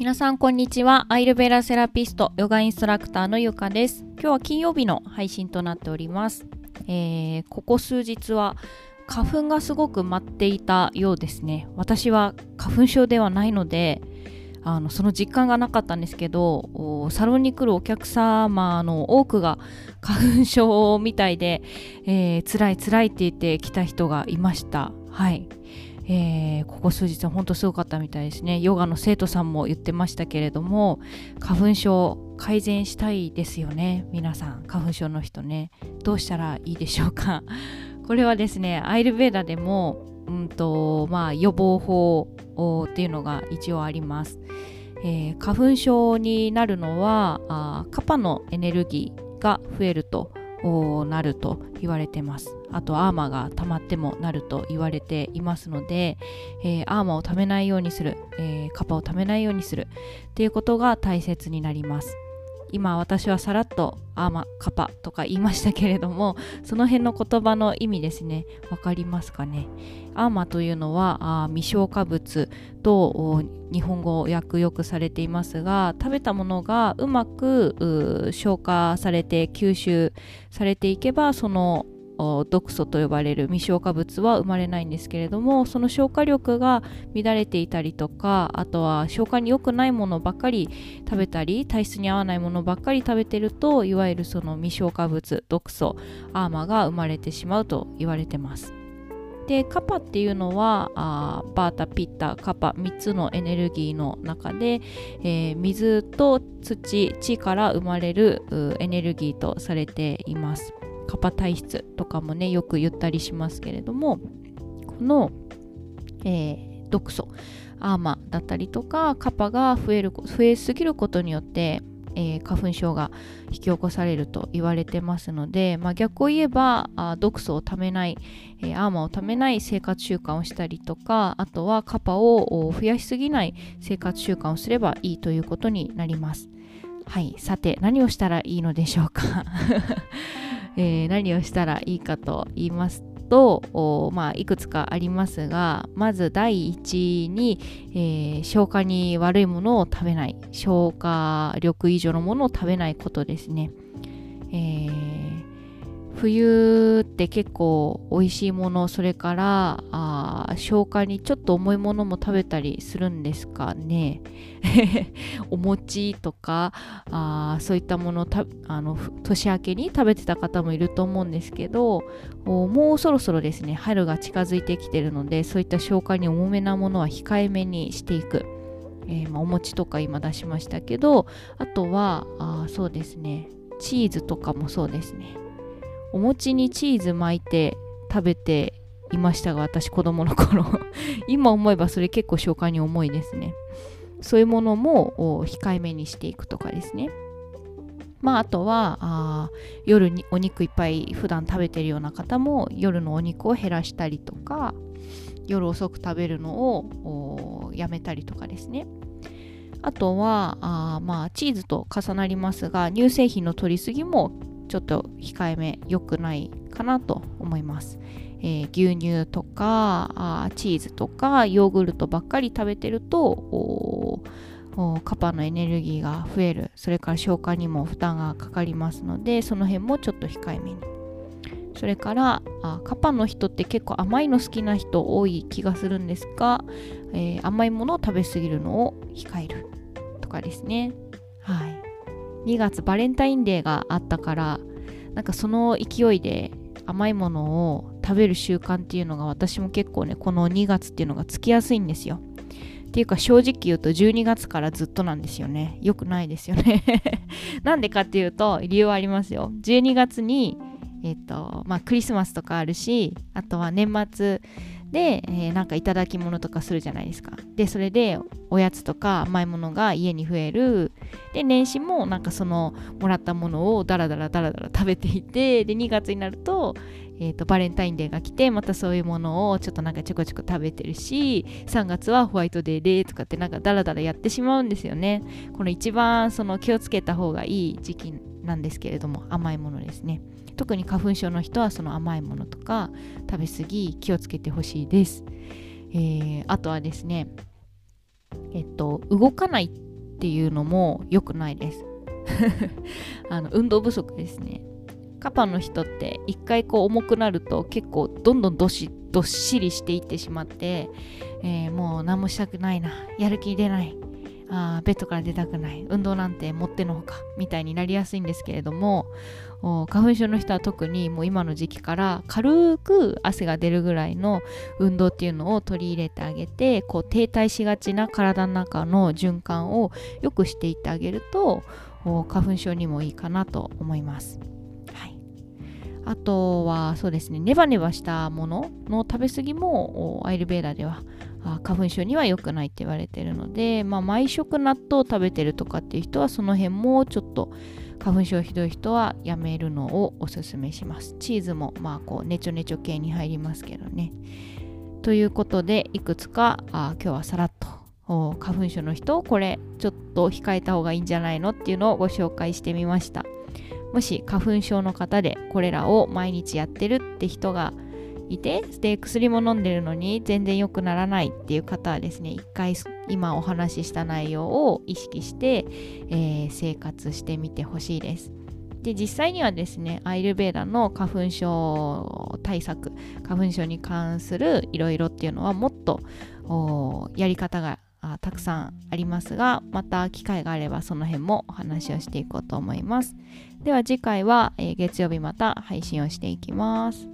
皆さんこんにちは。アイルベラセラピストヨガインストラクターのゆかです。今日は金曜日の配信となっております。ここ数日は花粉がすごく舞っていたようですね。私は花粉症ではないのでその実感がなかったんですけど、サロンに来るお客様の多くが花粉症みたいで、辛いって言って来た人がいました。はい。ここ数日は本当すごかったみたいですね。ヨガの生徒さんも言ってましたけれども、花粉症改善したいですよね。皆さん花粉症の人ね、どうしたらいいでしょうか。これはですね、アイルベーダでも予防法っていうのが一応あります。花粉症になるのはカパのエネルギーが増えるとなると言われてます。あとアーマが溜まってもなると言われていますので、アーマを溜めないようにする、カパを溜めないようにするっていうことが大切になります。今私はさらっとアーマ、カパとか言いましたけれども、その辺の言葉の意味ですね、わかりますかね。アーマというのは未消化物と日本語訳よくされていますが、食べたものがうまく消化されて吸収されていけば、その毒素と呼ばれる未消化物は生まれないんですけれども、その消化力が乱れていたりとか、あとは消化に良くないものばっかり食べたり、体質に合わないものばっかり食べてると、いわゆるその未消化物、毒素、アーマが生まれてしまうと言われてます。で、カパっていうのはバータ、ピッタ、カパ、3つのエネルギーの中で、水と土、地から生まれるエネルギーとされています。カパ体質とかもね、よく言ったりしますけれども、この、毒素アーマだったりとかカパが増えすぎることによって、花粉症が引き起こされると言われてますので、逆を言えば毒素をためない、アーマをためない生活習慣をしたりとか、あとはカパを増やしすぎない生活習慣をすればいいということになります。はい。さて、何をしたらいいのでしょうか。何をしたらいいかと言いますと、いくつかありますが、まず第一に、消化に悪いものを食べない、消化力以上のものを食べないことですね。冬って結構美味しいもの、それから消化にちょっと重いものも食べたりするんですかね。お餅とかそういったものを年明けに食べてた方もいると思うんですけど、もうそろそろですね、春が近づいてきてるので、そういった消化に重めなものは控えめにしていく。お餅とか今出しましたけど、あとはそうですね、チーズとかもそうですね。お餅にチーズ巻いて食べていましたが、私子供の頃今思えばそれ結構消化に重いですね。そういうものも控えめにしていくとかですね。あとは夜にお肉いっぱい普段食べてるような方も、夜のお肉を減らしたりとか、夜遅く食べるのをやめたりとかですね。あとはチーズと重なりますが、乳製品の摂りすぎもちょっと控えめ、良くないかなと思います。牛乳とかチーズとかヨーグルトばっかり食べてると、カパのエネルギーが増える、それから消化にも負担がかかりますので、その辺もちょっと控えめに。それからカパの人って結構甘いの好きな人多い気がするんですが、甘いものを食べ過ぎるのを控えるとかですね。はい。2月バレンタインデーがあったから、なんかその勢いで甘いものを食べる習慣っていうのが、私も結構ね、この2月っていうのがつきやすいんですよ。っていうか正直言うと12月からずっとなんですよね。よくないですよね。なんでかっていうと理由はありますよ。12月にクリスマスとかあるし、あとは年末で、なんかいただき物とかするじゃないですか。で、それでおやつとか甘いものが家に増える。で、年始もなんかそのもらったものをダラダラ食べていて、で2月になると、バレンタインデーが来て、またそういうものをちょっとなんかちょこちょこ食べてるし、3月はホワイトデーでとかって、なんかダラダラやってしまうんですよね。この一番その気をつけた方がいい時期なんですけれども、甘いものですね。特に花粉症の人はその甘いものとか食べ過ぎ気をつけてほしいです。あとはですね、動かないっていうのも良くないです運動不足ですね。カパの人って一回こう重くなると結構どんどんどっしりしていってしまって、もう何もしたくないな、やる気出ない、ベッドから出たくない、運動なんてもってのほかみたいになりやすいんですけれども、花粉症の人は特にもう今の時期から軽く汗が出るぐらいの運動っていうのを取り入れてあげて、こう停滞しがちな体の中の循環を良くしていってあげると花粉症にもいいかなと思います。あとはそうですね、ネバネバしたものの食べ過ぎもアイルベーダでは花粉症には良くないって言われてるので、毎食納豆を食べてるとかっていう人はその辺もちょっと花粉症ひどい人はやめるのをおすすめします。チーズもこうネチョネチョ系に入りますけどね。ということでいくつか今日はさらっと花粉症の人これちょっと控えた方がいいんじゃないのっていうのをご紹介してみました。もし花粉症の方でこれらを毎日やってるって人がいて、で薬も飲んでるのに全然良くならないっていう方はですね、一回今お話しした内容を意識して、生活してみてほしいです。で実際にはですね、アイルベーダの花粉症対策、花粉症に関するいろいろっていうのはもっとやり方がたくさんありますが、また機会があればその辺もお話をしていこうと思います。では次回は月曜日また配信をしていきます。